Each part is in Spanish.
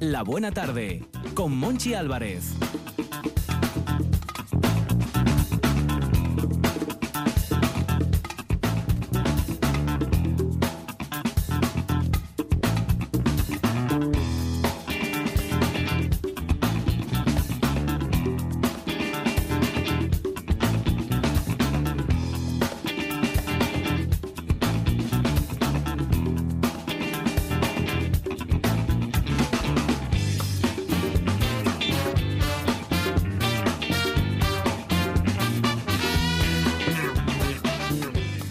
La Buena Tarde, con Monchi Álvarez.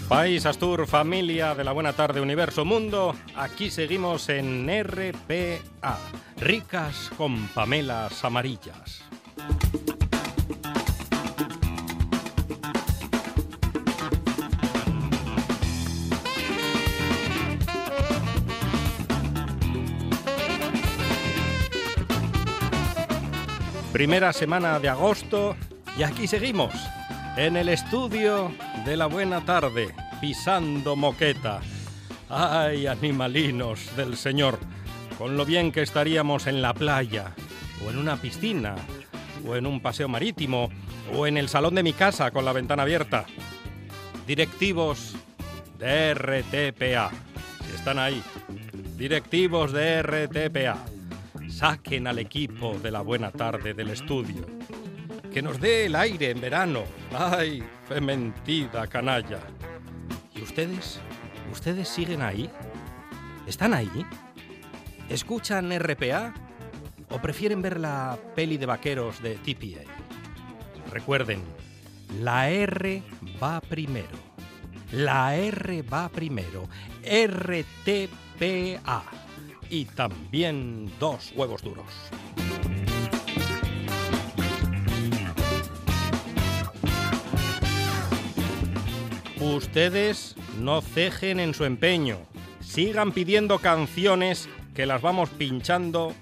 País, Astur, familia de La Buena Tarde, Universo, Mundo, aquí seguimos en RPA, ricas con pamelas amarillas. Primera semana de agosto y aquí seguimos, en el estudio de La Buena Tarde. Pisando moqueta. ¡Ay, animalinos del Señor! Con lo bien que estaríamos en la playa, o en una piscina, o en un paseo marítimo, o en el salón de mi casa con la ventana abierta. Directivos de RTPA. Están ahí. Directivos de RTPA. Saquen al equipo de La Buena Tarde del estudio. Que nos dé el aire en verano. ¡Ay, fementida canalla! ¿Ustedes siguen ahí? ¿Están ahí? ¿Escuchan RPA? ¿O prefieren ver la peli de vaqueros de TPA? Recuerden, la R va primero. La R va primero. RTPA. Y también dos huevos duros. Ustedes no cejen en su empeño. Sigan pidiendo canciones que las vamos pinchando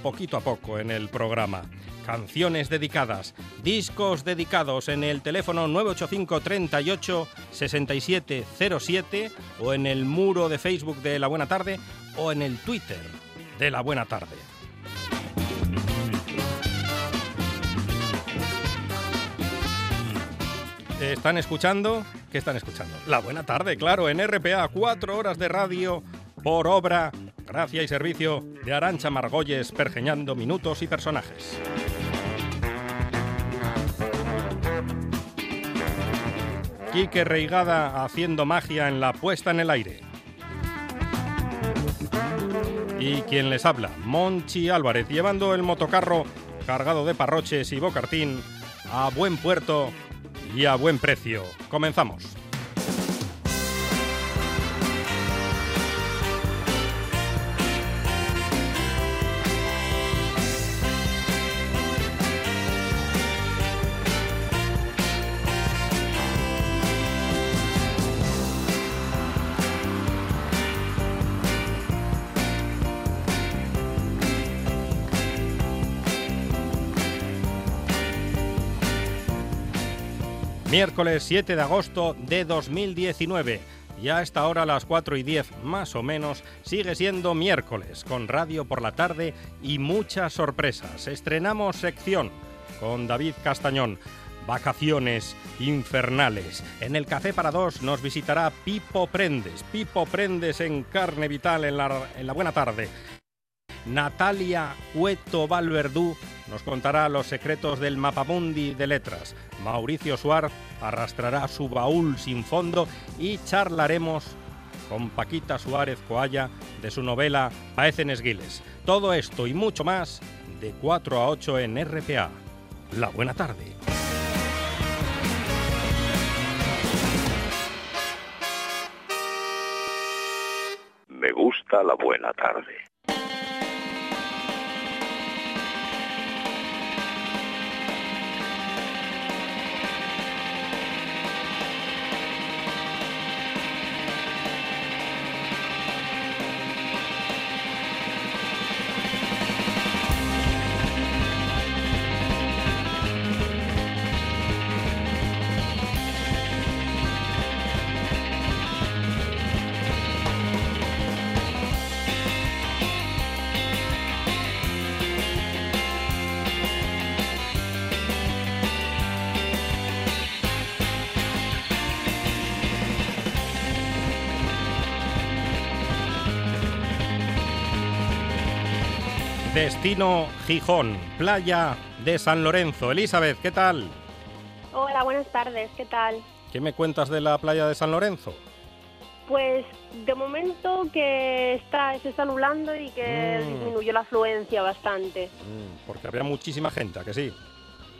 poquito a poco en el programa. Canciones dedicadas, discos dedicados en el teléfono 985 38 6707 o en el muro de Facebook de La Buena Tarde o en el Twitter de La Buena Tarde. ¿Están escuchando? ¿Qué están escuchando? La Buena Tarde, claro, en RPA, 4 horas de radio por obra, gracia y servicio de Arancha Margolles, pergeñando minutos y personajes. Kike Reigada haciendo magia en la puesta en el aire. Y quien les habla, Monchi Álvarez, llevando el motocarro cargado de parroches y bocartín a buen puerto y a buen precio. Comenzamos. Miércoles 7 de agosto de 2019. Ya a esta hora, a las 4:10 más o menos, sigue siendo miércoles, con radio por la tarde y muchas sorpresas. Estrenamos sección con David Castañón. Vacaciones infernales. En el Café para Dos nos visitará Pipo Prendes. Pipo Prendes en carne vital en la Buena Tarde. Natalia Cueto Valverdú nos contará los secretos del mapamundi de letras. Mauricio Suárez arrastrará su baúl sin fondo y charlaremos con Paquita Suárez Coalla de su novela Parecen Esguiles. Todo esto y mucho más de 4 a 8 en RPA. La Buena Tarde. Me gusta La Buena Tarde. Destino Gijón, playa de San Lorenzo. Elizabeth, ¿qué tal? Hola, buenas tardes, ¿qué tal? ¿Qué me cuentas de la playa de San Lorenzo? Pues de momento que se está nublando y que disminuyó la afluencia bastante. Porque había muchísima gente, ¿a que sí?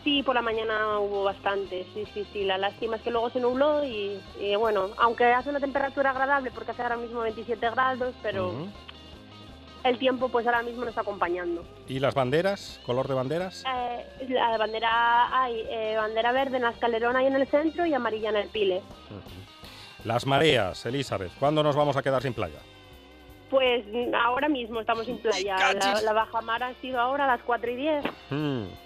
Sí, por la mañana hubo bastante, sí. La lástima es que luego se nubló y bueno, aunque hace una temperatura agradable, porque hace ahora mismo 27 grados, pero el tiempo pues ahora mismo nos está acompañando. ¿Y las banderas? ¿Color de banderas? La bandera bandera verde en la escalerona y en el centro y amarilla en el pile. Las mareas, Elizabeth, ¿cuándo nos vamos a quedar sin playa? Pues ahora mismo estamos sin playa. La bajamar ha sido ahora a las 4:10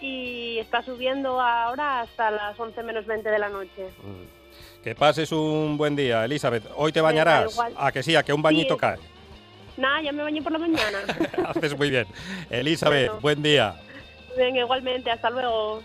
y está subiendo ahora hasta las 11:20 de la noche. Que pases un buen día, Elizabeth. Hoy te bañarás. ¿A que sí? ¿A que un bañito sí cae? Nada, ya me bañé por la mañana. Haces muy bien. Elizabeth, bueno, buen día. Venga, igualmente. Hasta luego.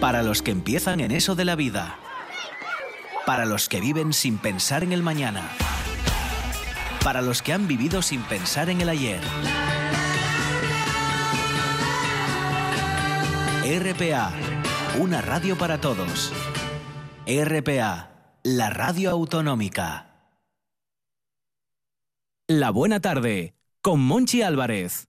Para los que empiezan en eso de la vida. Para los que viven sin pensar en el mañana. Para los que han vivido sin pensar en el ayer. RPA, una radio para todos. RPA, la radio autonómica. La Buena Tarde, con Monchi Álvarez.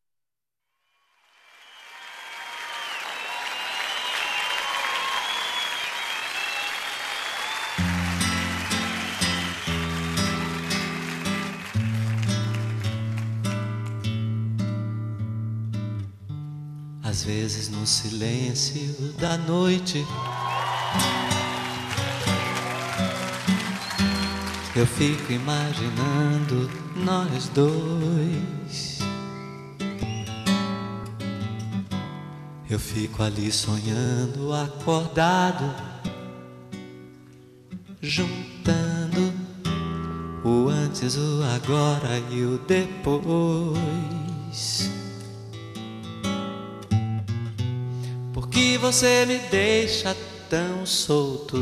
Às vezes no silêncio da noite eu fico imaginando nós dois. Eu fico ali sonhando acordado, juntando o antes, o agora e o depois. Que você me deixa tão solto,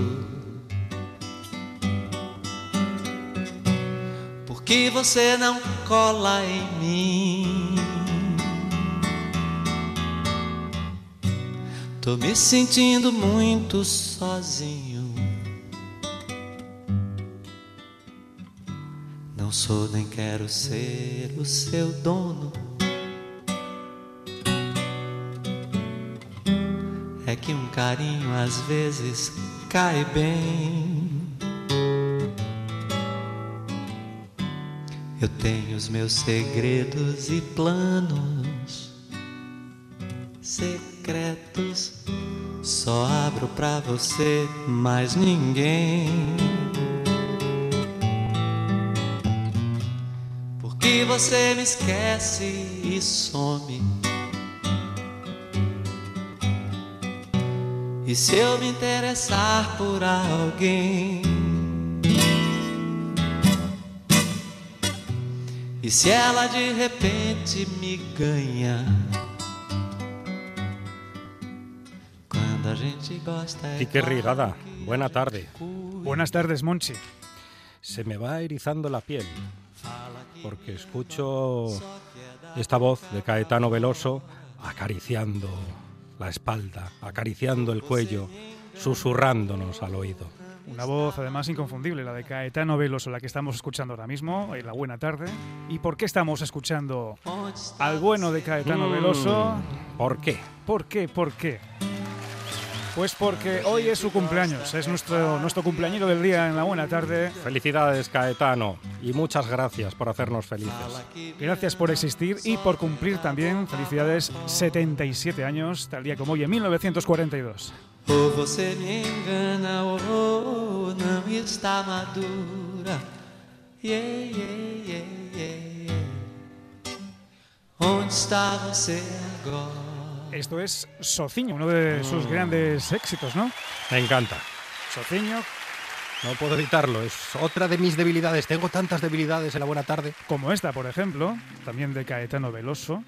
porque você não cola em mim. Tô me sentindo muito sozinho. Não sou nem quero ser o seu dono. É que um carinho às vezes cai bem. Eu tenho os meus segredos e planos secretos. Só abro pra você, mais ninguém. Porque você me esquece e some. E se eu me interessar por alguém? E se ela de repente me ganha? Quando a gente gosta. Kike Reigada, buena tarde. Buenas tardes, Monchi. Se me va erizando la piel porque escucho esta voz de Caetano Veloso acariciando la espalda, acariciando el cuello, susurrándonos al oído. Una voz además inconfundible, la de Caetano Veloso, la que estamos escuchando ahora mismo, en La Buena Tarde. ¿Y por qué estamos escuchando al bueno de Caetano Veloso? ¿Por qué? ¿Por qué? ¿Por qué? Pues porque hoy es su cumpleaños, es nuestro cumpleañero del día en La Buena Tarde. Felicidades, Caetano, y muchas gracias por hacernos felices. Gracias por existir y por cumplir también, felicidades, 77 años, tal día como hoy en 1942. Por você me engana, oh, não está madura. Yeah, yeah, yeah, yeah. ¿Dónde está você agora? Esto es Sociño, uno de sus grandes éxitos, ¿no? Me encanta. Sociño. No puedo evitarlo, es otra de mis debilidades. Tengo tantas debilidades en La Buena Tarde. Como esta, por ejemplo, también de Caetano Veloso.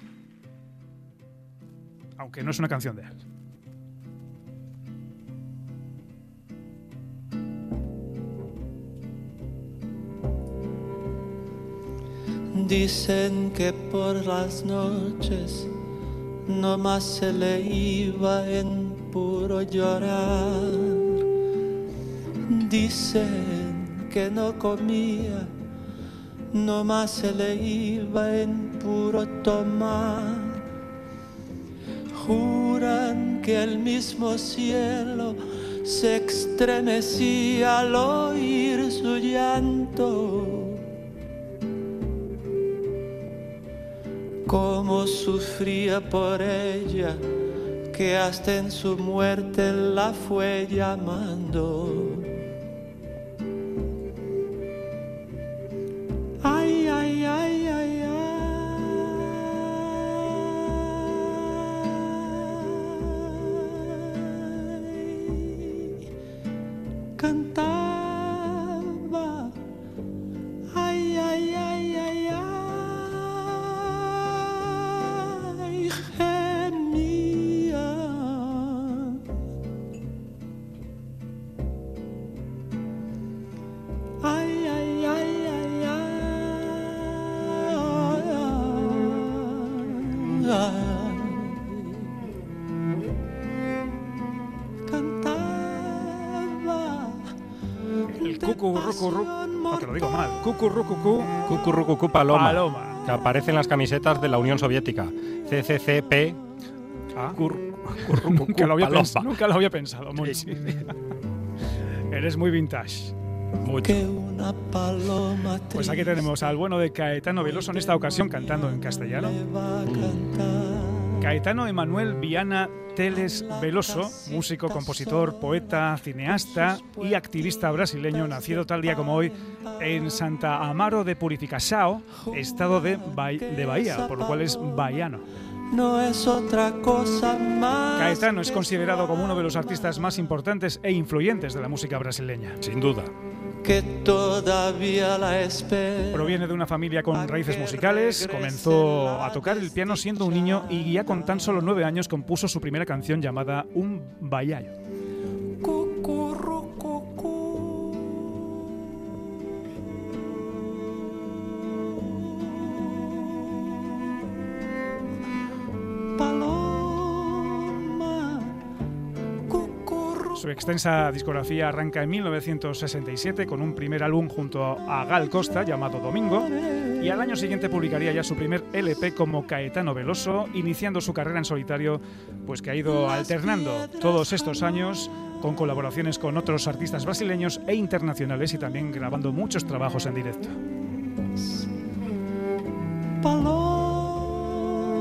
Aunque no es una canción de él. Dicen que por las noches no más se le iba en puro llorar. Dicen que no comía, no más se le iba en puro tomar. Juran que el mismo cielo se estremecía al oír su llanto. Cómo sufría por ella, que hasta en su muerte la fue llamando. Ay, ay, ay, ay, ay. Cantaba. Ay, ay, ay, ay, ay. No te lo digo mal. Cucurrucucú. Cucurrucucú paloma. Paloma. Que aparece en las camisetas de la Unión Soviética. CCCP. ¿Ah? Nunca lo había pensado, Monchi. Sí, sí. Eres muy vintage. Mucho. Pues aquí tenemos al bueno de Caetano Veloso, en esta ocasión cantando en castellano. Caetano Emanuel Viana Teles Veloso, músico, compositor, poeta, cineasta y activista brasileño, nacido tal día como hoy en Santa Amaro de Purificação, estado de Bahía, por lo cual es baiano. No es otra cosa más. Caetano es considerado como uno de los artistas más importantes e influyentes de la música brasileña. Sin duda. Que todavía la espera. Proviene de una familia con raíces musicales, comenzó a tocar el piano siendo un niño y ya con tan solo 9 años compuso su primera canción llamada Un Baiaio. Su extensa discografía arranca en 1967 con un primer álbum junto a Gal Costa llamado Domingo, y al año siguiente publicaría ya su primer LP como Caetano Veloso, iniciando su carrera en solitario, pues que ha ido alternando todos estos años con colaboraciones con otros artistas brasileños e internacionales, y también grabando muchos trabajos en directo.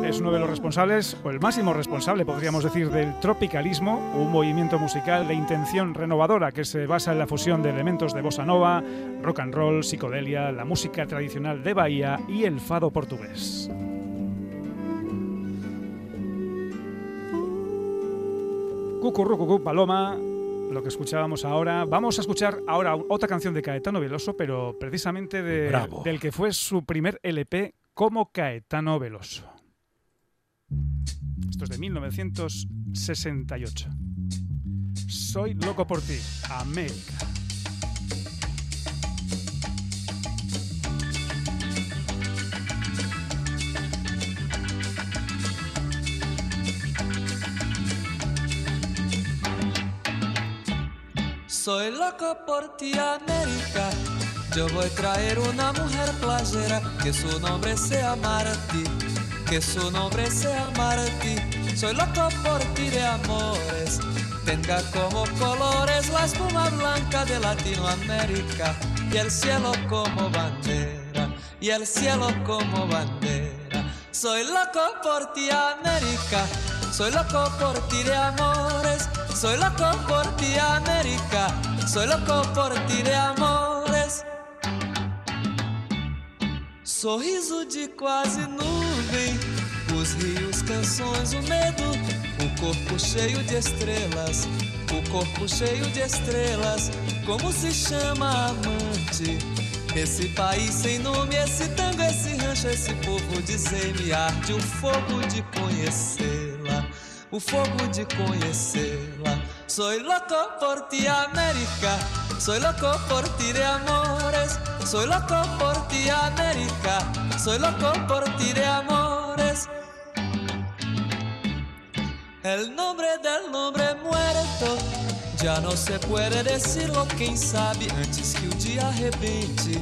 Es uno de los responsables, o el máximo responsable, podríamos decir, del tropicalismo, un movimiento musical de intención renovadora que se basa en la fusión de elementos de bossa nova, rock and roll, psicodelia, la música tradicional de Bahía y el fado portugués. Cucurrucucú paloma, lo que escuchábamos ahora. Vamos a escuchar ahora otra canción de Caetano Veloso, pero precisamente del que fue su primer LP como Caetano Veloso. Esto es de 1968. Soy loco por ti, América. Soy loco por ti, América. Yo voy a traer una mujer playera, que su nombre sea Martí, que su nombre sea Martí. Soy loco por ti de amores, tenga como colores la espuma blanca de Latinoamérica y el cielo como bandera, y el cielo como bandera. Soy loco por ti, América. Soy loco por ti de amores, soy loco por ti, América, soy loco por ti de amores. Sorriso de quase nuvem, os rios, canções, o medo, o corpo cheio de estrelas, o corpo cheio de estrelas. Como se chama, amante? Esse país sem nome, esse tango, esse rancho, esse povo de semiarte, o fogo de conhecer. O fogo de conhecerla. Soy loco por ti, América. Soy loco por ti de amores. Soy loco por ti, América. Soy loco por ti de amores. El nombre del hombre muerto ya no se puede decirlo, quien sabe, antes que el día arrebente,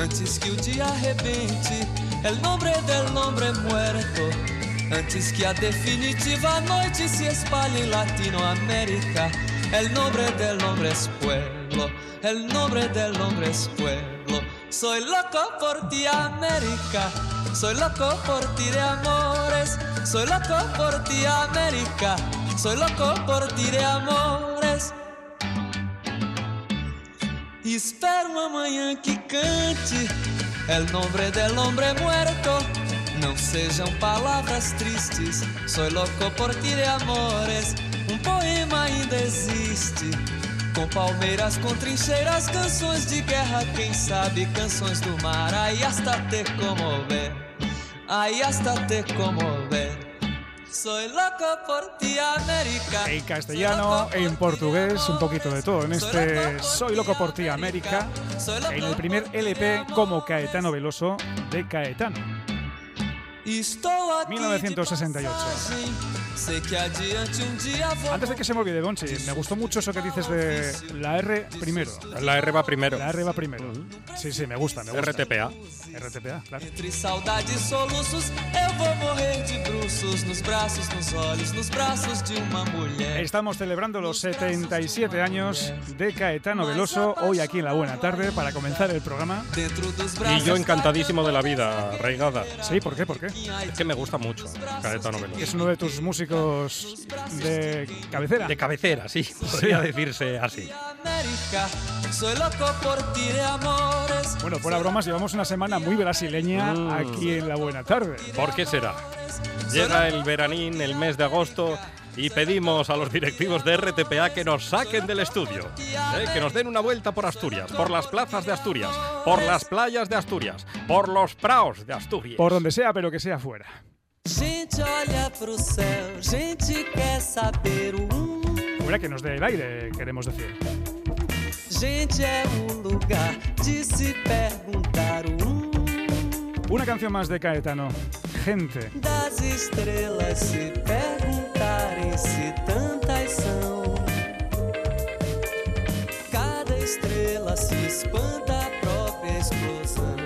antes que el día arrebente. El nombre del hombre muerto, antes que a definitiva noche se espalhe en Latinoamérica. El nombre del hombre es pueblo, el nombre del hombre es pueblo. Soy loco por ti, América. Soy loco por ti de amores. Soy loco por ti, América. Soy loco por ti de amores. Espero amanhã que cante el nombre del hombre muerto. No sejam palavras tristes, soy loco por ti de amores. Poema ainda existe, com palmeiras, com trincheiras, canções de guerra, quem sabe, canções do mar. Aí hasta te comover, aí hasta te comover. Soy loco por ti, América. En castellano, en portugués, un poquito de todo. En este Soy loco por ti, América, en el primer LP como Caetano Veloso, de Caetano. 1968. Antes de que se me olvide, Monchi, me gustó mucho eso que dices de la R primero. La R va primero. La R va primero. Sí, sí, me gusta, me gusta. RTPA. RTPA, claro. Estamos celebrando los 77 años de Caetano Veloso hoy aquí en La Buena Tarde para comenzar el programa. Y yo encantadísimo de la vida, Reigada. Sí, ¿por qué? ¿Por qué? Es que me gusta mucho Caetano Veloso. Es uno de tus músicos de cabecera. De cabecera, sí, podría decirse así. Bueno, fuera bromas, llevamos una semana muy brasileña aquí en La Buena Tarde. ¿Por qué será? Llega el veranín, el mes de agosto, y pedimos a los directivos de RTPA que nos saquen del estudio, que nos den una vuelta por Asturias, por las plazas de Asturias, por las playas de Asturias, por los praos de Asturias. Por donde sea, pero que sea fuera. Hombre, que nos dé el aire, queremos decir. Una canción más de Caetano. Gente. Das estrelas se perguntarem se tantas são. Cada estrela se espanta a própria explosão.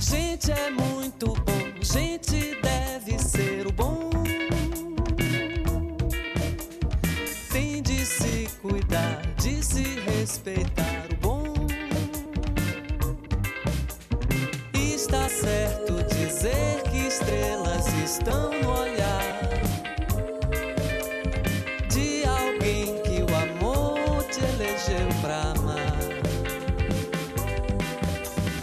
Gente é muito bom, gente deve ser o bom. Tem de se cuidar, de se respeitar o bom. Está certo dizer que estrelas estão no olhar de alguém que o amor te elegeu pra amar.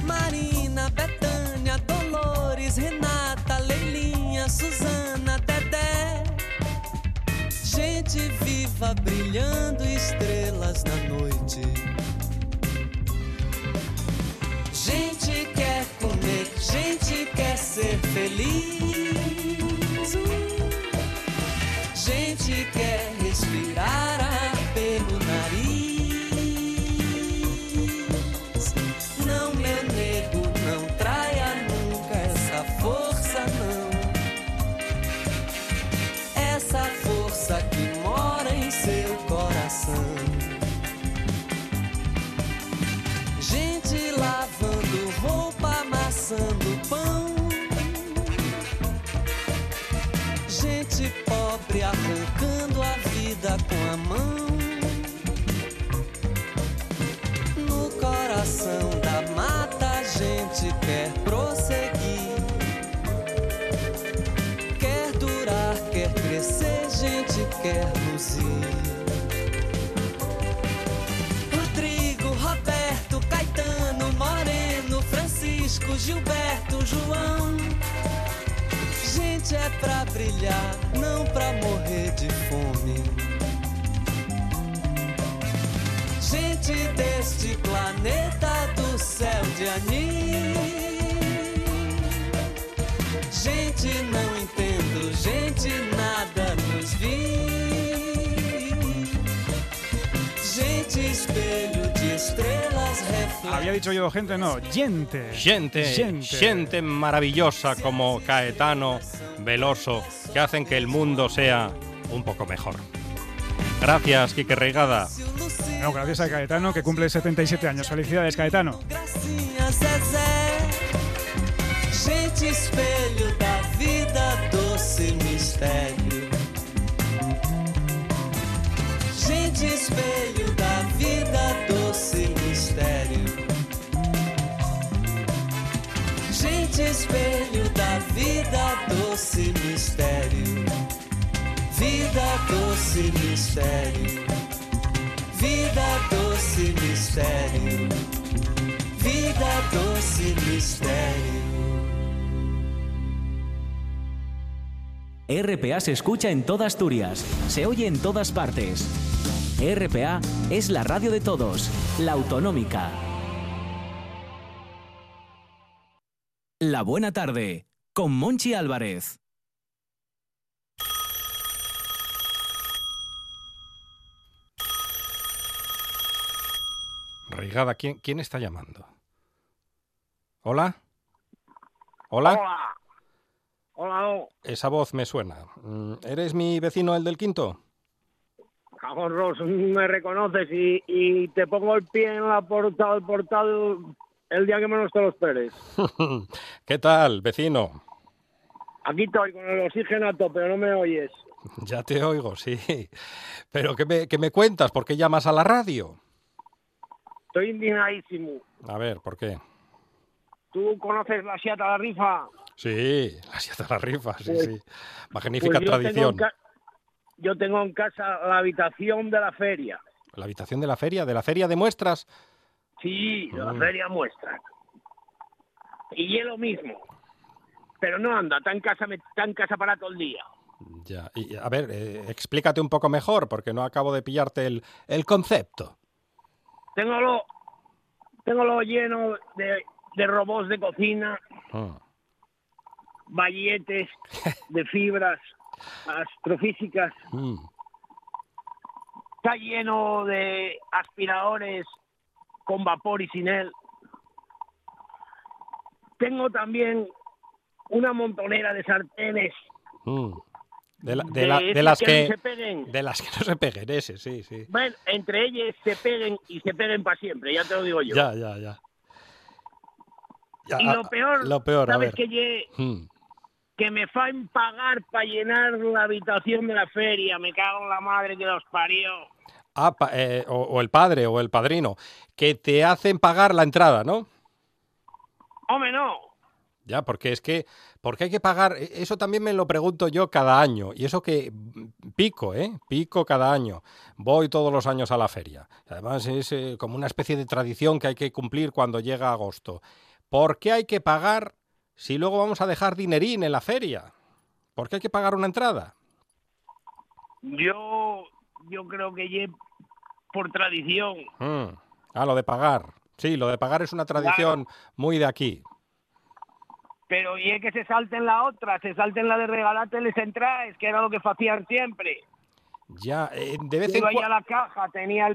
Marina, Betânia, Dolores, Renata, Leilinha, Suzana, Dedé. Gente viva brilhando estrelas na noite. Gente quer comer, gente quer ser feliz. Gente quer respirar ar pelo nariz. Não, meu nego, não traia nunca essa força, não. Essa força que mora em seu pobre arrancando a vida com a mão. No coração da mata a gente quer prosseguir, quer durar, quer crescer, gente quer luzir. Gilberto, João, gente é pra brilhar, não pra morrer de fome. Gente deste planeta do céu de Anis, gente não entendo, gente nada nos diz, gente espelho de estrelas. Había dicho yo gente, no, gente. Gente, gente maravillosa como Caetano Veloso, que hacen que el mundo sea un poco mejor. Gracias, Kike Reigada. No, gracias a Caetano, que cumple 77 años. Felicidades, Caetano. Gente, espelho da vida, doce misterio. Gente, espelho da vida, doce mistério. Gente, espelho da vida, doce mistério. Vida, doce mistério. Vida, doce mistério. Vida, doce mistério. RPA se escucha en toda Asturias. Se oye en todas partes. RPA es la radio de todos, la autonómica. La Buena Tarde, con Monchi Álvarez. Reigada, ¿quién está llamando? ¿Hola? ¿Hola? Hola. Hola. Esa voz me suena. ¿Eres mi vecino, el del quinto? Cajón Ross, me reconoces y te pongo el pie en la portada del portal el día que menos te lo esperes. ¿Qué tal, vecino? Aquí estoy con el oxígeno a tope, no me oyes. Ya te oigo, sí. Pero ¿qué me cuentas? ¿Por qué llamas a la radio? Estoy indignadísimo. A ver, ¿por qué? ¿Tú conoces la Siata La Rifa? Sí, la Siata La Rifa, sí, pues, sí. Magnífica pues tradición. Yo tengo en casa la habitación de la feria. ¿La habitación de la feria? ¿De la feria de muestras? Sí, de la feria de muestras. Y es lo mismo. Pero no anda, está en casa para todo el día. Ya, y a ver, explícate un poco mejor, porque no acabo de pillarte el concepto. Tengo lo lleno de robots de cocina, Balletes de fibras astrofísicas. Está lleno de aspiradores con vapor y sin él. Tengo también una montonera de sartenes. De las que no se peguen, ese, sí, sí. Bueno, entre ellas se peguen para siempre, ya te lo digo yo. Ya. Y lo peor, ¿sabes qué? Que me faen pagar para llenar la habitación de la feria. Me cago en la madre que los parió. Ah, o el padre o el padrino. Que te hacen pagar la entrada, ¿no? Hombre, no. Ya, porque hay que pagar. Eso también me lo pregunto yo cada año. Y eso que pico, ¿eh? Pico cada año. Voy todos los años a la feria. Además es como una especie de tradición que hay que cumplir cuando llega agosto. ¿Por qué hay que pagar si luego vamos a dejar dinerín en la feria? ¿Por qué hay que pagar una entrada? Yo creo que es por tradición. Ah, lo de pagar. Sí, lo de pagar es una tradición muy de aquí. Pero y es que se salten la otra, se salten la de regalarte les entraes, que era lo que hacían siempre. Ya, de vez en cuando... Iba a la caja, tenía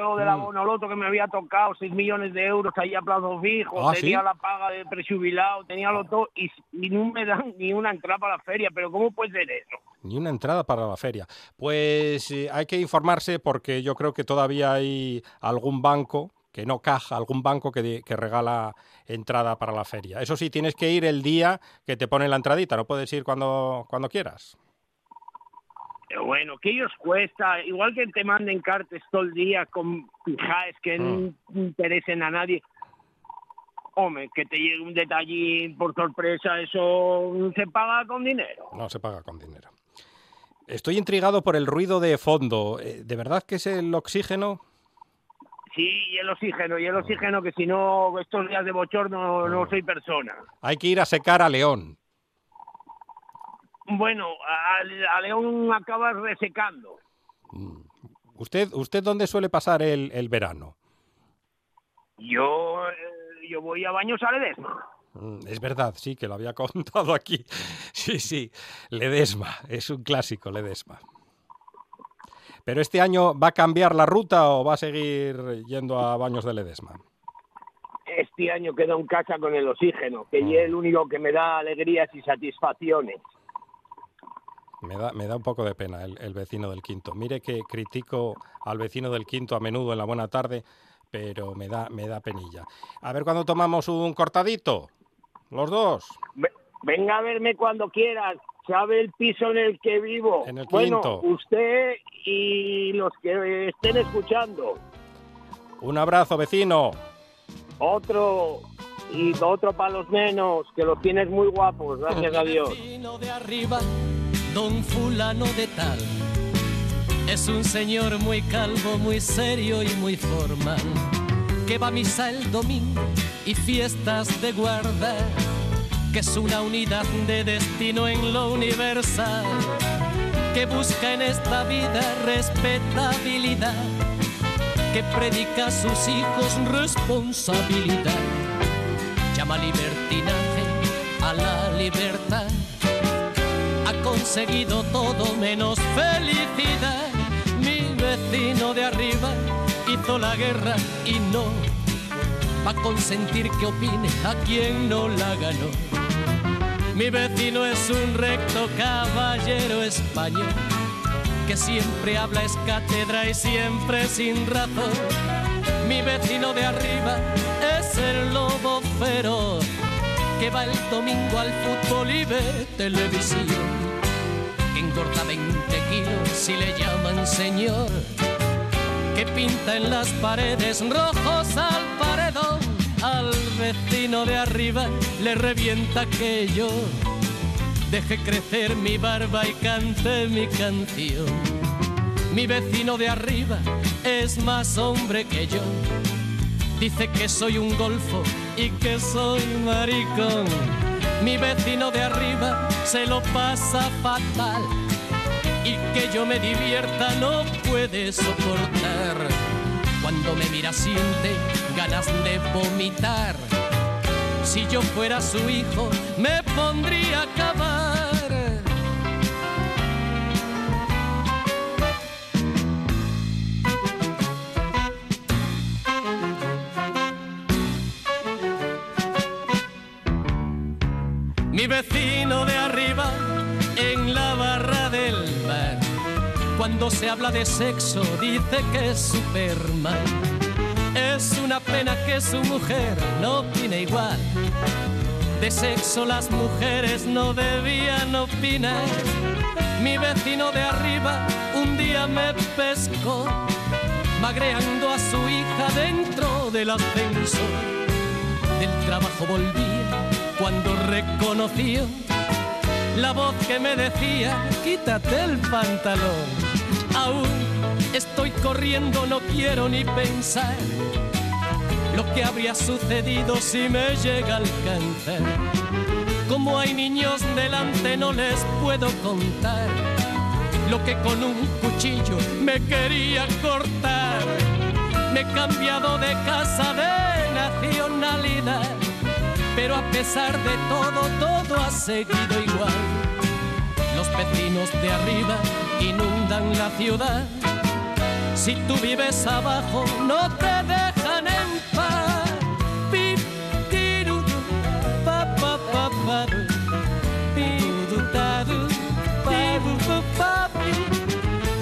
lo del abonoloto que me había tocado, 6 millones de euros ahí a plazo fijo, tenía la paga de prejubilado, tenía lo todo, y no me dan ni una entrada para la feria, pero ¿cómo puede ser eso? Ni una entrada para la feria. Pues hay que informarse porque yo creo que todavía hay algún banco que no caja, algún banco que regala entrada para la feria. Eso sí, tienes que ir el día que te ponen la entradita, no puedes ir cuando quieras. Bueno, que ellos cuesta, igual que te manden cartas todo el día con pijaes que no interesen a nadie. Hombre, que te llegue un detallín por sorpresa, eso se paga con dinero. No se paga con dinero. Estoy intrigado por el ruido de fondo. ¿De verdad que es el oxígeno? Sí, y el oxígeno, que si no, estos días de bochorno no soy persona. Hay que ir a secar a León. Bueno, a León acabas resecando. ¿Usted dónde suele pasar el verano? Yo voy a Baños a Ledesma. Es verdad, sí, que lo había contado aquí. Sí, Ledesma, es un clásico, Ledesma. ¿Pero este año va a cambiar la ruta o va a seguir yendo a Baños de Ledesma? Este año queda un cacha con el oxígeno, que es el único que me da alegrías y satisfacciones. Me da un poco de pena el vecino del Quinto. Mire que critico al vecino del Quinto a menudo en La Buena Tarde, pero me da penilla. A ver cuándo tomamos un cortadito, los dos. Venga a verme cuando quieras, sabe el piso en el que vivo. En el Quinto. Bueno, usted y los que estén escuchando. Un abrazo, vecino. Otro... y otro para los menos, que los tienes muy guapos, gracias a Dios. Vecino de arriba, don fulano de tal, es un señor muy calvo, muy serio y muy formal, que va a misa el domingo y fiestas de guarda, que es una unidad de destino en lo universal, que busca en esta vida respetabilidad, que predica a sus hijos responsabilidad, llama libertinaje a la libertad, ha conseguido todo menos felicidad. Mi vecino de arriba hizo la guerra y no va a consentir que opine a quien no la ganó. Mi vecino es un recto caballero español, que siempre habla es cátedra y siempre sin razón. Mi vecino de arriba es el lobo feroz, que va el domingo al fútbol y ve televisión, que engorda 20 kilos si le llaman señor, que pinta en las paredes rojos al paredón. Al vecino de arriba le revienta que yo deje crecer mi barba y cante mi canción. Mi vecino de arriba es más hombre que yo, dice que soy un golfo y que soy maricón. Mi vecino de arriba se lo pasa fatal, y que yo me divierta no puede soportar. Cuando me mira siente ganas de vomitar, si yo fuera su hijo me pondría a acabar. Mi vecino de arriba en la barra del bar, cuando se habla de sexo dice que es Superman. Es una pena que su mujer no opine igual, de sexo las mujeres no debían opinar. Mi vecino de arriba un día me pescó, magreando a su hija dentro del ascensor. Del trabajo volvía cuando reconoció la voz que me decía, quítate el pantalón. Aún estoy corriendo, no quiero ni pensar lo que habría sucedido si me llega a alcanzar. Como hay niños delante no les puedo contar lo que con un cuchillo me quería cortar. Me he cambiado de casa, de nacionalidad, pero a pesar de todo ha seguido igual. Los vecinos de arriba inundan la ciudad, si tú vives abajo no te dejan en paz. Pipiru, papapaparu, pirutaru, papupapi,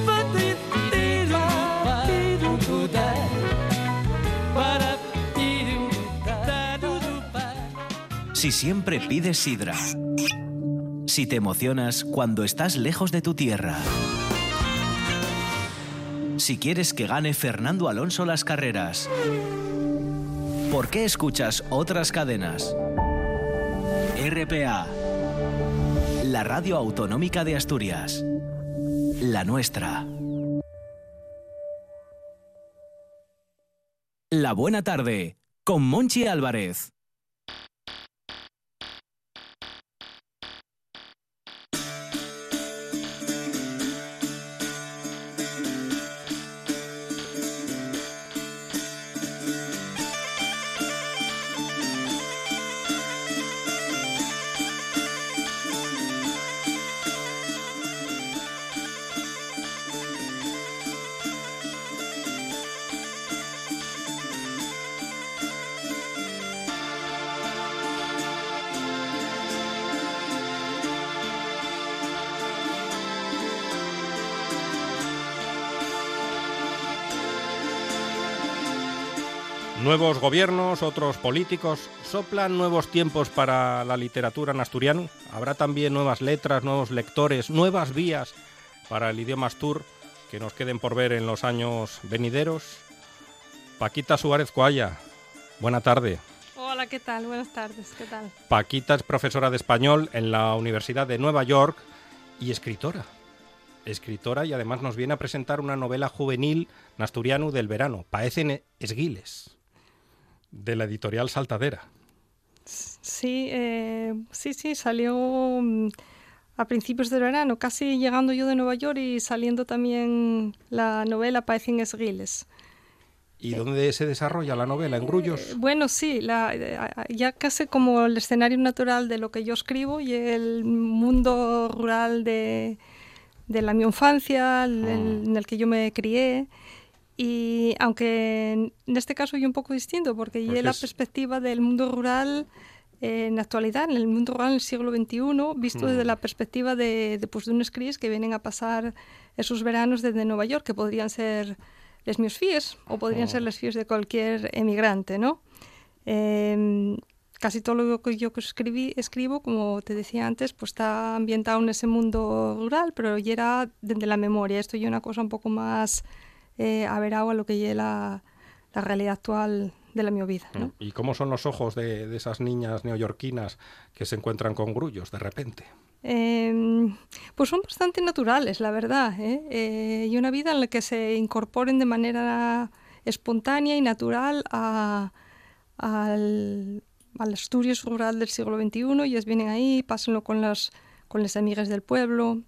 patitiru, papirututar, para. Si siempre pides sidra, si te emocionas cuando estás lejos de tu tierra, si quieres que gane Fernando Alonso las carreras. ¿Por qué escuchas otras cadenas? RPA, la radio autonómica de Asturias, la nuestra. La Buena Tarde, con Monchi Álvarez. Nuevos gobiernos, otros políticos, soplan nuevos tiempos para la literatura en asturiano. Habrá también nuevas letras, nuevos lectores, nuevas vías para el idioma astur que nos queden por ver en los años venideros. Paquita Suárez Coalla, buena tarde. Hola, ¿qué tal? Buenas tardes, ¿qué tal? Paquita es profesora de español en la Universidad de Nueva York y escritora. Escritora, y además nos viene a presentar una novela juvenil en asturiano del verano, Parecen Esguiles, de la editorial Saltadera. Sí, sí, salió a principios del verano, casi llegando yo de Nueva York y saliendo también la novela Parecen Esguiles. ¿Y dónde se desarrolla la novela? ¿En Grullos? Bueno, sí, ya casi como el escenario natural de lo que yo escribo y el mundo rural de mi infancia, en el que yo me crié. Y aunque en este caso yo un poco distinto, porque llevo la perspectiva del mundo rural en la actualidad, en el mundo rural del siglo XXI, visto desde la perspectiva de unos críos que vienen a pasar esos veranos desde Nueva York, que podrían ser les meus fills o podrían ser les fills de cualquier emigrante, ¿no? Casi todo lo que yo escribo, como te decía antes, pues está ambientado en ese mundo rural, pero ya era desde la memoria. Esto ya una cosa un poco más... a ver agua lo que lleva la realidad actual de la mi vida, ¿no? ¿Y cómo son los ojos de esas niñas neoyorquinas que se encuentran con Grullos de repente? Pues son bastante naturales, la verdad, ¿eh? Y una vida en la que se incorporen de manera espontánea y natural al Asturias rural del siglo XXI. Ellas vienen ahí, pásenlo con las amigas del pueblo,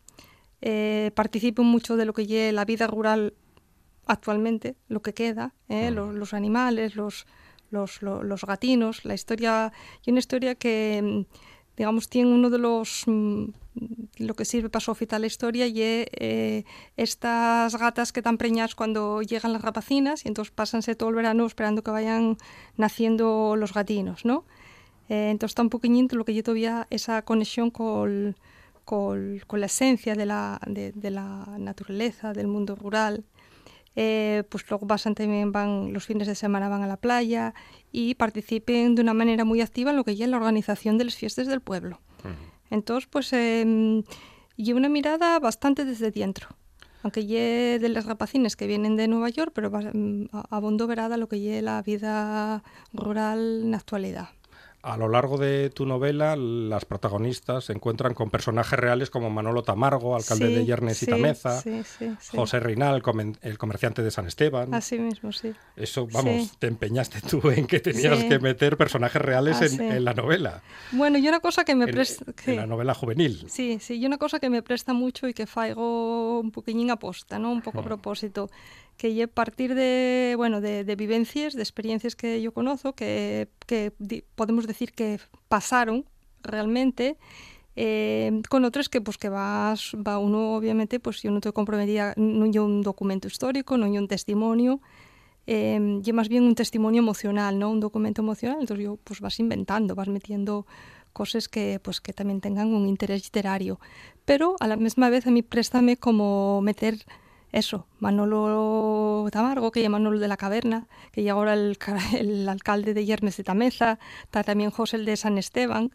participan mucho de lo que lleva la vida rural actualmente, lo que queda, los animales, los gatinos, la historia. Y una historia que, digamos, tiene uno de los... lo que sirve para sofitar la historia y estas gatas que están preñadas cuando llegan las rapacinas y entonces pásanse todo el verano esperando que vayan naciendo los gatinos, ¿no? Entonces está un poquito lo que yo todavía esa conexión con la esencia de la naturaleza, del mundo rural. Pues luego también van los fines de semana, van a la playa y participen de una manera muy activa en lo que ya es la organización de las fiestas del pueblo. Entonces, pues lleva una mirada bastante desde dentro, aunque lleve de las rapacines que vienen de Nueva York, pero abondo verada lo que lleva la vida rural en la actualidad. A lo largo de tu novela, las protagonistas se encuentran con personajes reales como Manolo Tamargo, alcalde de Yernes y Tameza, José Reinal, el comerciante de San Esteban. Así mismo, sí. Eso, vamos, te empeñaste tú en que tenías que meter personajes reales en la novela. Bueno, y una cosa que me presta... En la novela juvenil. Sí, sí, y una cosa que me presta mucho y que faigo un poquillín aposta, ¿no? Un poco a propósito. Que yo partir de vivencias, de experiencias que yo conozco, que podemos decir que pasaron realmente, con otras que pues que va uno, obviamente, pues yo no estoy comprometida, no hay un documento histórico, no hay un testimonio, y más bien un testimonio emocional, ¿no? Un documento emocional. Entonces yo pues vas inventando, vas metiendo cosas que pues que también tengan un interés literario. Pero a la misma vez a mí préstame como meter... Eso, Manolo Tamargo, que es Manolo de la Caverna, que ya ahora el alcalde de Yernes de Tameza, está también José el de San Esteban,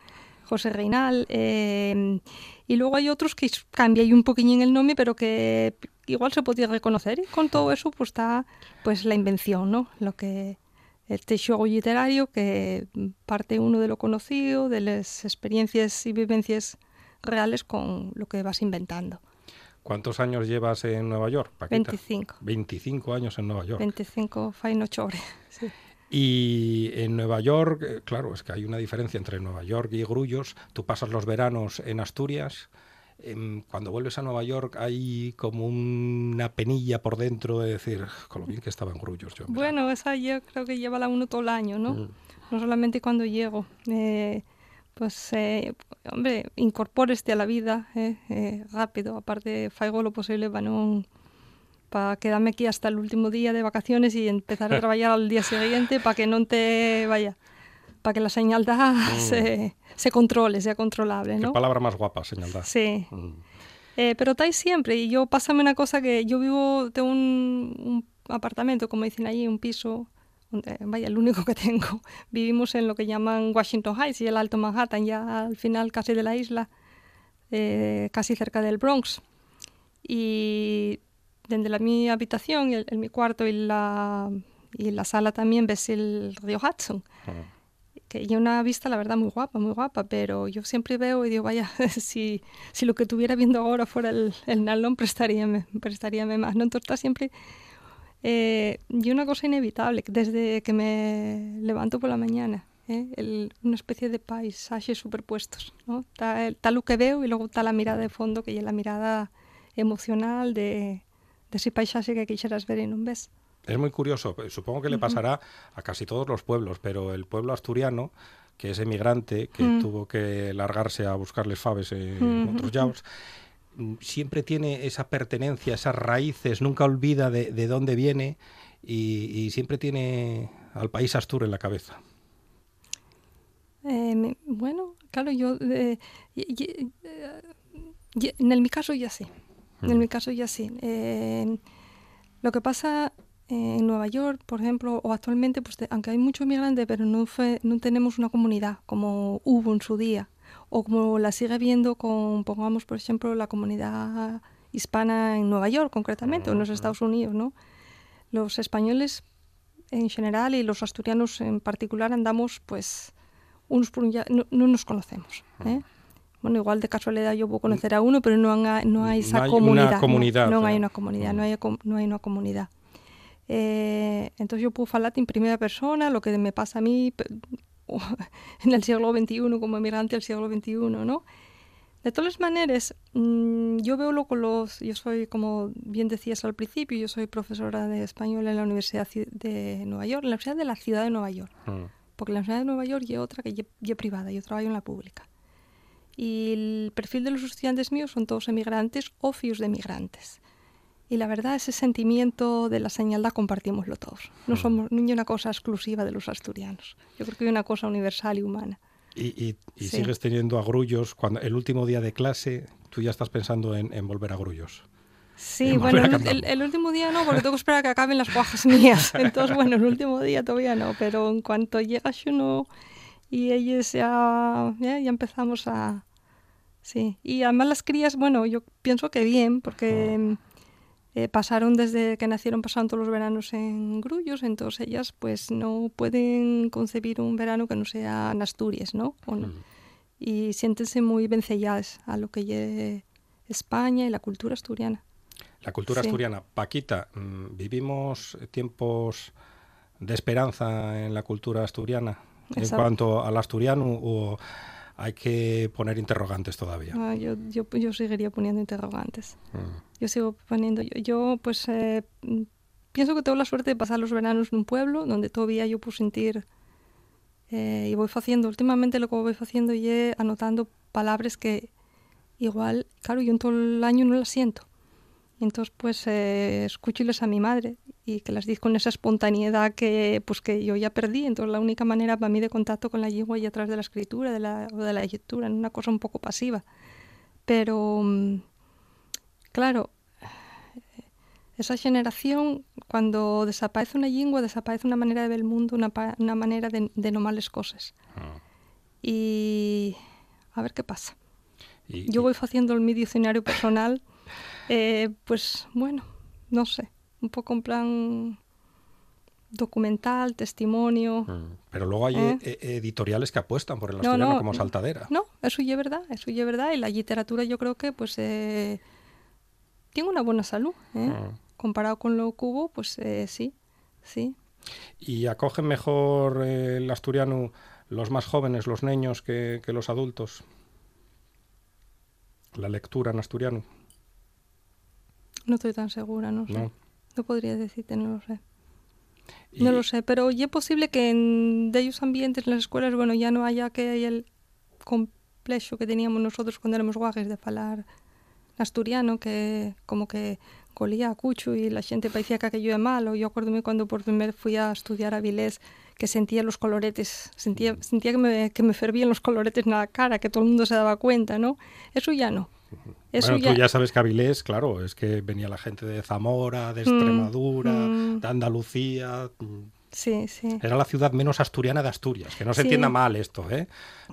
José Reinal, y luego hay otros que cambian un poquillín el nombre, pero que igual se podía reconocer, y con todo eso pues está pues la invención, ¿no? Lo que este xogo literario que parte uno de lo conocido, de las experiencias y vivencias reales con lo que vas inventando. ¿Cuántos años llevas en Nueva York, Paquita? 25. 25 años en Nueva York. 25, fai no chore, sí. Y en Nueva York, claro, es que hay una diferencia entre Nueva York y Grullos. Tú pasas los veranos en Asturias. Cuando vuelves a Nueva York hay como una penilla por dentro de decir, con lo bien que estaba en Grullos. Yo en bueno, esa yo creo que lleva la uno todo el año, ¿no? Mm. No solamente cuando llego. Hombre, incorpóreste a la vida rápido. Aparte, faigo lo posible para no... para quedarme aquí hasta el último día de vacaciones y empezar a trabajar al día siguiente para que no te vaya, para que la señaldad se controle, sea controlable, ¿no? Qué palabra más guapa, señaldad. Sí. Mm. Pero está ahí siempre. Y yo, pásame una cosa que yo vivo, tengo un apartamento, como dicen allí, un piso, donde, vaya, el único que tengo. Vivimos en lo que llaman Washington Heights y el Alto Manhattan, ya al final casi de la isla, casi cerca del Bronx. Y... desde mi habitación, en mi cuarto y la sala también ves el río Hudson. Que hay una vista, la verdad, muy guapa, pero yo siempre veo y digo, vaya, si lo que estuviera viendo ahora fuera el nalón, prestaríame más, ¿no? Entonces está siempre... y una cosa inevitable, desde que me levanto por la mañana, una especie de paisajes superpuestos, ¿no? Está lo que veo y luego está la mirada de fondo, que es la mirada emocional de ese paisaje que quisieras ver y no ves. Es muy curioso, supongo que le pasará a casi todos los pueblos, pero el pueblo asturiano, que es emigrante, que tuvo que largarse a buscarles faves en otros llaos, siempre tiene esa pertenencia, esas raíces, nunca olvida de dónde viene y siempre tiene al país Astur en la cabeza. Bueno, claro, yo... en mi caso ya sé. En mi caso ya sí. Lo que pasa en Nueva York, por ejemplo, o actualmente, pues, aunque hay muchos inmigrantes, pero no tenemos una comunidad como hubo en su día, o como la sigue viendo con, pongamos, por ejemplo, la comunidad hispana en Nueva York, concretamente, o en los Estados Unidos, ¿no? Los españoles en general y los asturianos en particular andamos, pues, unos por un ya, no nos conocemos, ¿eh? Bueno, igual de casualidad yo puedo conocer a uno, pero no hay esa comunidad. No hay una comunidad. Entonces yo puedo hablar en primera persona, lo que me pasa a mí en el siglo XXI, como emigrante del siglo XXI, ¿no? De todas maneras, yo veo lo con los... Yo soy, como bien decías al principio, yo soy profesora de español en la Universidad de Nueva York, en la Universidad de la Ciudad de Nueva York. Porque la Universidad de Nueva York y otra que es privada, yo trabajo en la pública. Y el perfil de los estudiantes míos son todos emigrantes o fíos de emigrantes. Y la verdad, ese sentimiento de la señaldad compartimoslo todos. No somos ni una cosa exclusiva de los asturianos. Yo creo que es una cosa universal y humana. Y sí. Sigues teniendo a Grullos. Cuando el último día de clase, tú ya estás pensando en volver a Grullos. Sí, bueno, el último día no, porque tengo que esperar a que acaben las cuajas mías. Entonces, bueno, el último día todavía no. Pero en cuanto llegas uno... Y ellos ya empezamos a... Sí, y además las crías, bueno, yo pienso que bien, porque pasaron desde que nacieron, pasaron todos los veranos en Grullos, entonces ellas pues no pueden concebir un verano que no sea en Asturias, ¿no? O no. Y siéntense muy vencelladas a lo que lleve España y la cultura asturiana. La cultura asturiana. Paquita, vivimos tiempos de esperanza en la cultura asturiana. En cuanto al asturiano, o hay que poner interrogantes todavía. Ah, yo seguiría poniendo interrogantes. Yo sigo poniendo... Yo pues pienso que tengo la suerte de pasar los veranos en un pueblo donde todavía yo puedo sentir... y voy haciendo... Últimamente lo que voy haciendo es anotando palabras que igual... Claro, yo en todo el año no las siento. Entonces pues escúchiles a mi madre y que las diz con esa espontaneidad que pues que yo ya perdí. Entonces la única manera para mí de contacto con la lengua es a través de la escritura o de la lectura, una cosa un poco pasiva. Pero claro, esa generación, cuando desaparece una lengua, desaparece una manera de ver el mundo, una manera de nomar las cosas. Y a ver qué pasa. Yo voy haciendo mi diccionario personal Pues bueno, no sé, un poco en plan documental, testimonio. Pero luego hay editoriales que apuestan por el asturiano, como Saltadera. No, eso ya es verdad, eso ya es verdad. Y la literatura yo creo que pues tiene una buena salud, comparado con lo que hubo, pues sí, sí. ¿Y acogen mejor el asturiano los más jóvenes, los niños, que los adultos? ¿La lectura en asturiano? No estoy tan segura, no sé. No podría decirte, no lo sé. No lo sé, pero es posible que en de ellos ambientes, en las escuelas, bueno, ya no haya que el complejo que teníamos nosotros cuando éramos guajes de hablar asturiano, que como que colía a cucho y la gente parecía que aquello era malo. Yo acuérdome cuando por primera vez fui a estudiar a Avilés, que sentía los coloretes, sentía que me fervían los coloretes en la cara, que todo el mundo se daba cuenta, ¿no? Eso ya no. Eso bueno, tú ya sabes que Avilés, claro, es que venía la gente de Zamora, de Extremadura, de Andalucía. Sí, sí. Era la ciudad menos asturiana de Asturias, que no se entienda mal esto, ¿eh?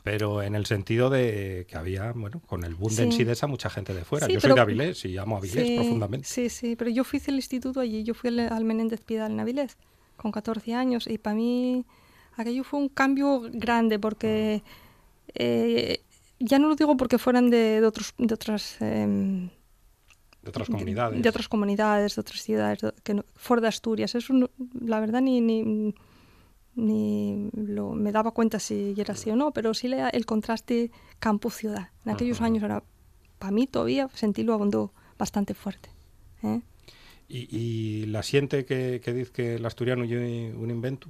Pero en el sentido de que había, bueno, con el boom de Ensidesa, mucha gente de fuera. Sí, yo soy de Avilés y amo a Avilés profundamente. Sí, sí, pero yo fui al instituto allí, yo fui al Menéndez Pidal en Avilés, con 14 años, y para mí aquello fue un cambio grande, porque... ya no lo digo porque fueran de otras comunidades, de otras ciudades, que no, fuera de Asturias. Eso, no, la verdad, ni me daba cuenta si era así o no, pero sí el contraste campo-ciudad. En aquellos años, para mí todavía, sentí lo abundó bastante fuerte. ¿Y la siente que dice que el asturiano es un invento?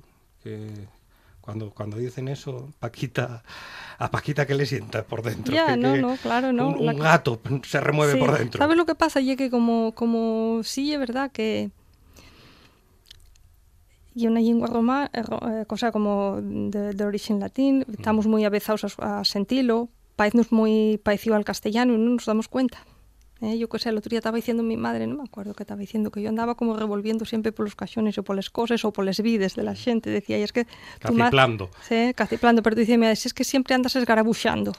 Cuando dicen eso, a Paquita que le sienta por dentro. Ya, no, claro, no. Un gato se remueve por dentro. ¿Sabes lo que pasa? Y es que como sí, es verdad que... Y una lengua romana, cosa como de origen latín, estamos muy avezados a sentirlo, parece muy parecido al castellano y no nos damos cuenta. Yo que sé, el otro día estaba diciendo mi madre, no me acuerdo qué estaba diciendo, que yo andaba como revolviendo siempre por los cachones o por las cosas o por las vides de la gente, decía, y es que... Caciplando. Sí, caciplando, pero decía, mira, si es que siempre andas esgarabuchando.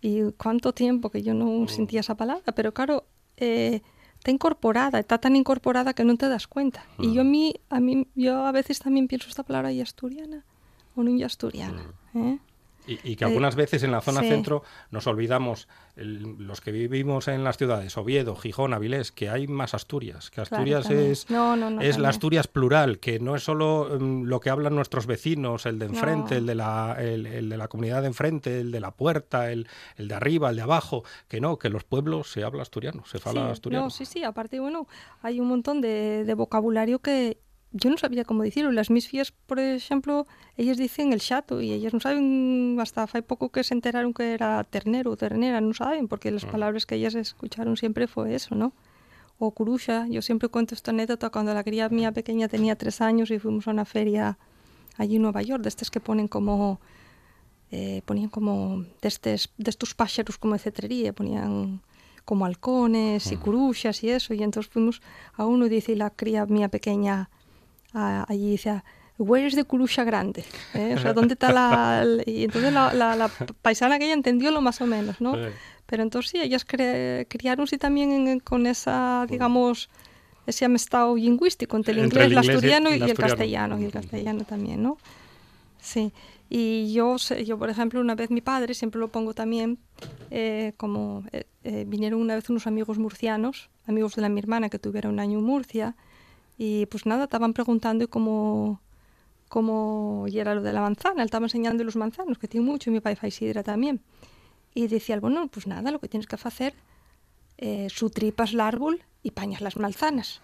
Y cuánto tiempo que yo no sentía esa palabra, pero claro, está incorporada, está tan incorporada que no te das cuenta. Y yo yo a veces también pienso esta palabra y asturiana, o no y asturiana, Y que algunas veces en la zona centro nos olvidamos, los que vivimos en las ciudades, Oviedo, Gijón, Avilés, que hay más Asturias, que Asturias claro, es, es la Asturias plural, que no es solo lo que hablan nuestros vecinos, el de enfrente, el de la comunidad de enfrente, el de la puerta, el de arriba, el de abajo, que los pueblos se habla asturiano, se fala asturiano. No, sí, aparte, bueno, hay un montón de vocabulario que... Yo no sabía cómo decirlo. Las mis fías, por ejemplo, ellas dicen el chato y ellas no saben, hasta hace poco que se enteraron que era ternero o ternera, no saben, porque las palabras que ellas escucharon siempre fue eso, ¿no? O curuxa. Yo siempre cuento esta anécdota cuando la cría mía pequeña tenía 3 años y fuimos a una feria allí en Nueva York, de estas que ponían como de estos pájaros como de cetrería, ponían... como halcones y curuxas y eso, y entonces fuimos a uno y dice, y la cría mía pequeña allí dice, where is the curuxa grande, o sea, ¿dónde está y entonces la paisana que ella entendió lo más o menos, ¿no? Sí. Pero entonces sí, ellas criaron sí también con esa, digamos, ese amistad lingüístico entre el inglés, el asturiano y el castellano, y el castellano también, ¿no? Sí, y yo por ejemplo, una vez mi padre, siempre lo pongo también, vinieron una vez unos amigos murcianos, amigos de mi hermana que tuviera un año en Murcia, y pues nada, estaban preguntando cómo era lo de la manzana, él estaba enseñando los manzanos, que tiene mucho, y mi padre fai sidra también. Y decía, bueno, pues nada, lo que tienes que hacer, su tripas el árbol y pañas las manzanas.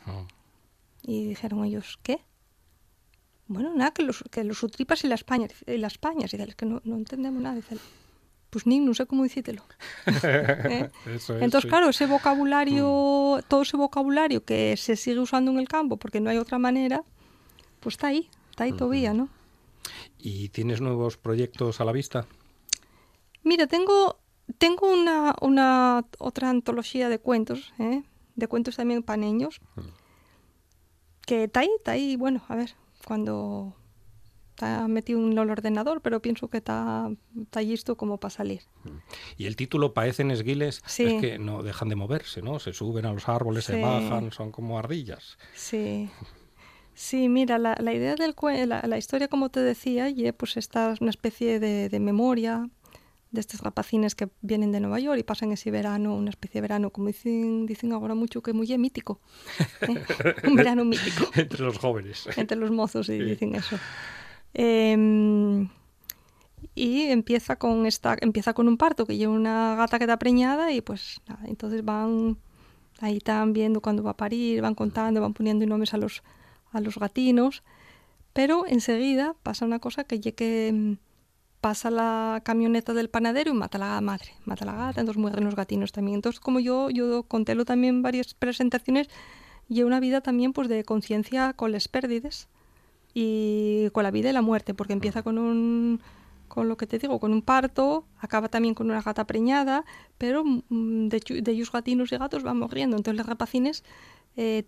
Y dijeron ellos, ¿qué? Bueno, nada, que los sutripas y las pañas. Y dice, que no entendemos nada. Dice, pues no sé cómo decírtelo. Entonces, claro, ese vocabulario, todo ese vocabulario que se sigue usando en el campo porque no hay otra manera, pues está ahí todavía, ¿no? ¿Y tienes nuevos proyectos a la vista? Mira, tengo otra antología de cuentos, también para niños, que está ahí, bueno, a ver... Cuando está metido en el ordenador, pero pienso que está listo como para salir. Y el título, Parecen Esguiles, sí. Es que no dejan de moverse, ¿no? Se suben a los árboles, sí. Se bajan, son como ardillas. Sí. Sí, mira, la idea del la historia, como te decía, y pues esta es una especie de memoria de estos rapacines que vienen de Nueva York y pasan ese verano, una especie de verano, como dicen ahora mucho, que muy mítico. Un verano mítico. Entre los jóvenes. Entre los mozos, sí. Dicen eso. Y empieza con un parto, que lleva una gata que está preñada y pues nada, entonces van, ahí están viendo cuándo va a parir, van contando, van poniendo nombres a los gatinos, pero enseguida pasa una cosa que pasa la camioneta del panadero y mata a la madre, mata a la gata, entonces mueren los gatinos también. Entonces, como yo contélo también en varias presentaciones, llevo una vida también pues de conciencia con las pérdidas y con la vida y la muerte, porque empieza con lo que te digo, con un parto, acaba también con una gata preñada, pero de ellos gatinos y gatos van muriendo, entonces los rapacines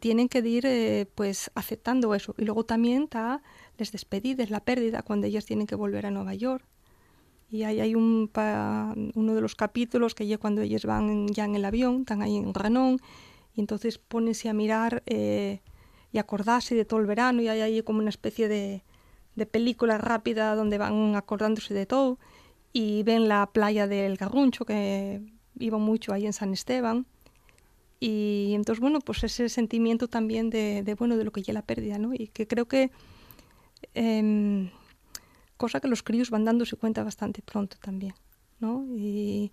tienen que ir pues aceptando eso. Y luego también está les despedides, la pérdida, cuando ellas tienen que volver a Nueva York. Y ahí hay uno de los capítulos que ya cuando ellas van ya en el avión, están ahí en Ranón, y entonces pónense a mirar y acordarse de todo el verano, y hay ahí como una especie de película rápida donde van acordándose de todo, y ven la playa del Garruncho, que iba mucho ahí en San Esteban. Y entonces, bueno, pues ese sentimiento también de lo que ya la pérdida, ¿no? Y que creo que, cosa que los críos van dándose cuenta bastante pronto también, ¿no? Y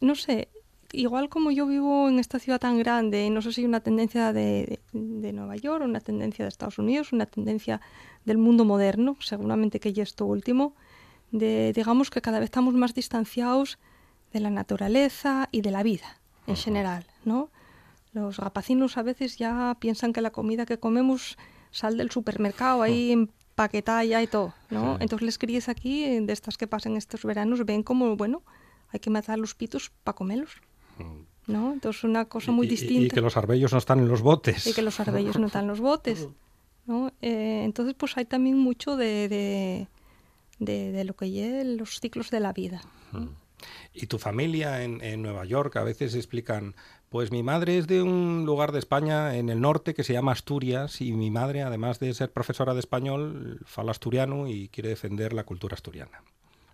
no sé, igual como yo vivo en esta ciudad tan grande, y no sé si hay una tendencia de Nueva York, una tendencia de Estados Unidos, una tendencia del mundo moderno, seguramente que ya esto último, digamos que cada vez estamos más distanciados de la naturaleza y de la vida en general, ¿no? Los rapacinos a veces ya piensan que la comida que comemos sale del supermercado, ahí empaquetada ya y todo, ¿no? Sí. Entonces les críes aquí, de estas que pasan estos veranos, ven como, bueno, hay que matar los pitos para comerlos, ¿no? Entonces una cosa muy distinta. Y que los arbellos no están en los botes. Y que los arbellos no están en los botes, ¿no? Entonces pues hay también mucho de lo que lleva los ciclos de la vida, ¿no? Y tu familia en Nueva York, a veces explican, pues mi madre es de un lugar de España en el norte que se llama Asturias, y mi madre, además de ser profesora de español, fala asturiano y quiere defender la cultura asturiana.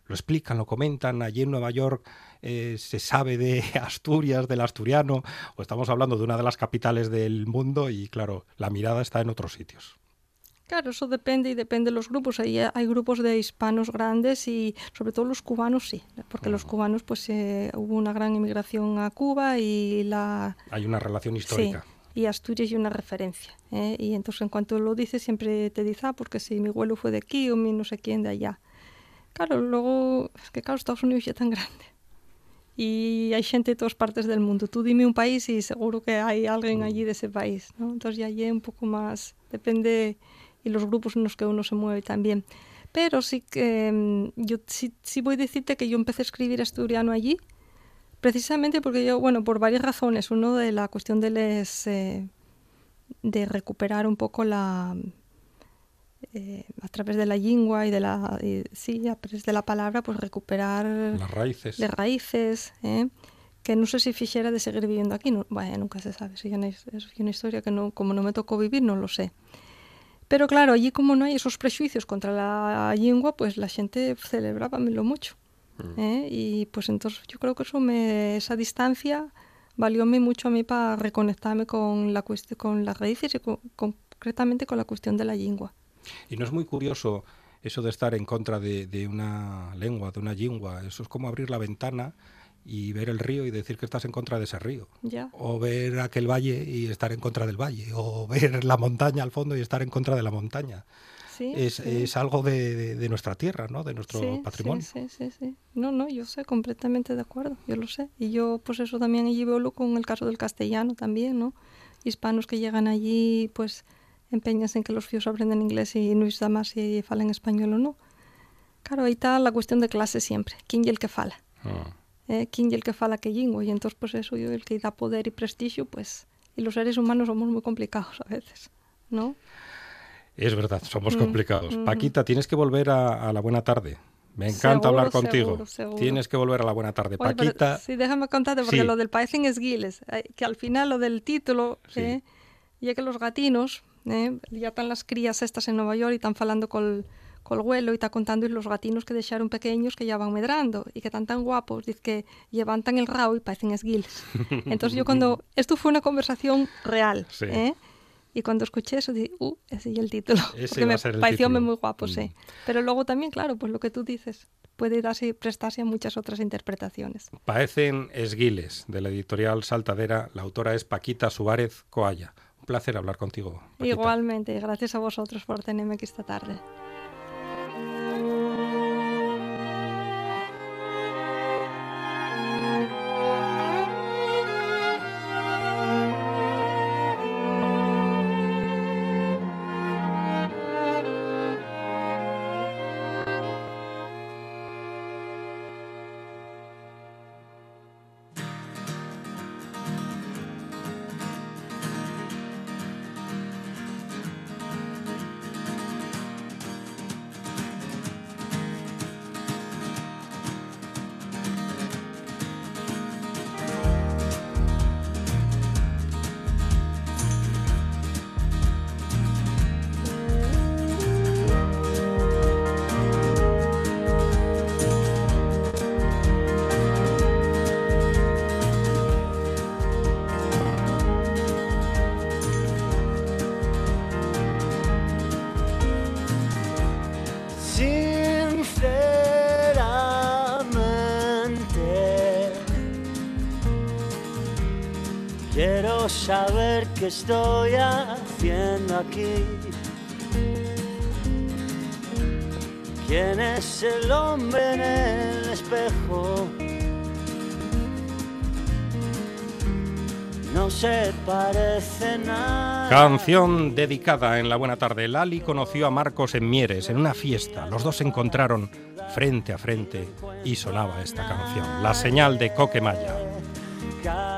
Lo explican, lo comentan, allí en Nueva York se sabe de Asturias, del asturiano, o estamos hablando de una de las capitales del mundo y claro, la mirada está en otros sitios. Claro, eso depende de los grupos. Ahí hay grupos de hispanos grandes y sobre todo los cubanos, sí, porque los cubanos pues hubo una gran inmigración a Cuba y hay una relación histórica. Sí, y Asturias y una referencia, ¿eh? Y entonces en cuanto lo dices siempre te dice, porque si mi abuelo fue de aquí o mi no sé quién de allá. Claro, luego, es que claro, Estados Unidos ya es tan grande. Y hay gente de todas partes del mundo. Tú dime un país y seguro que hay alguien allí de ese país, ¿no? Entonces ya hay un poco más, depende... y los grupos en los que uno se mueve también. Pero sí que yo sí voy a decirte que yo empecé a escribir asturiano allí, precisamente porque yo, bueno, por varias razones. Uno, de la cuestión de recuperar un poco a través de la lingua y a través de la palabra, pues recuperar... las raíces. Las raíces, ¿eh? Que no sé si fixera de seguir viviendo aquí. No, bueno, nunca se sabe. Es una historia que no, como no me tocó vivir, no lo sé. Pero claro, allí como no hay esos prejuicios contra la lengua, pues la gente celebrábamelo mucho, ¿eh? Y pues entonces yo creo que esa distancia valióme mucho a mí para reconectarme con las raíces y concretamente con la cuestión de la lengua. Y no es muy curioso eso de estar en contra de una lengua, de una lengua. Eso es como abrir la ventana y ver el río y decir que estás en contra de ese río. Ya. O ver aquel valle y estar en contra del valle. O ver la montaña al fondo y estar en contra de la montaña. Sí, es algo de nuestra tierra, ¿no? De nuestro patrimonio. Sí. No, yo sé, completamente de acuerdo. Yo lo sé. Y yo, pues eso también allí veo con el caso del castellano también, ¿no? Hispanos que llegan allí, pues empeñas en que los fíos aprenden inglés y no está más si falan español o no. Claro, ahí está la cuestión de clase siempre. ¿Quién y el que fala? ¿Quién y el que fala que lingua? Y entonces pues eso, yo el que da poder y prestigio, pues, y los seres humanos somos muy complicados a veces, ¿no? Es verdad, somos complicados. Paquita, tienes que volver a La Buena Tarde. Me encanta hablar contigo. Seguro. Tienes que volver a La Buena Tarde. Oye, Paquita. Pero, sí, déjame contarte, porque lo del Parecen Esguiles, que al final lo del título, ya que los gatinos, ya están las crías estas en Nueva York y están falando col güelo y está contando los gatinos que dejaron pequeños que ya van medrando y que están tan guapos, dice que levantan el rabo y parecen esguiles. Entonces yo cuando... Esto fue una conversación real, y cuando escuché eso dije, ese es el título. Porque me pareció muy guapo, sí. Pero luego también, claro, pues lo que tú dices puede prestarse a muchas otras interpretaciones. Parecen esguiles, de la editorial Saltadera. La autora es Paquita Suárez Coalla. Un placer hablar contigo, Paquita. Igualmente, gracias a vosotros por tenerme aquí esta tarde. Quiero saber qué estoy haciendo aquí. ¿Quién es el hombre en el espejo? No se parece nada. Canción dedicada en La Buena Tarde. Lali conoció a Marcos en Mieres, en una fiesta. Los dos se encontraron frente a frente y sonaba esta canción, La Señal de Coque Maya.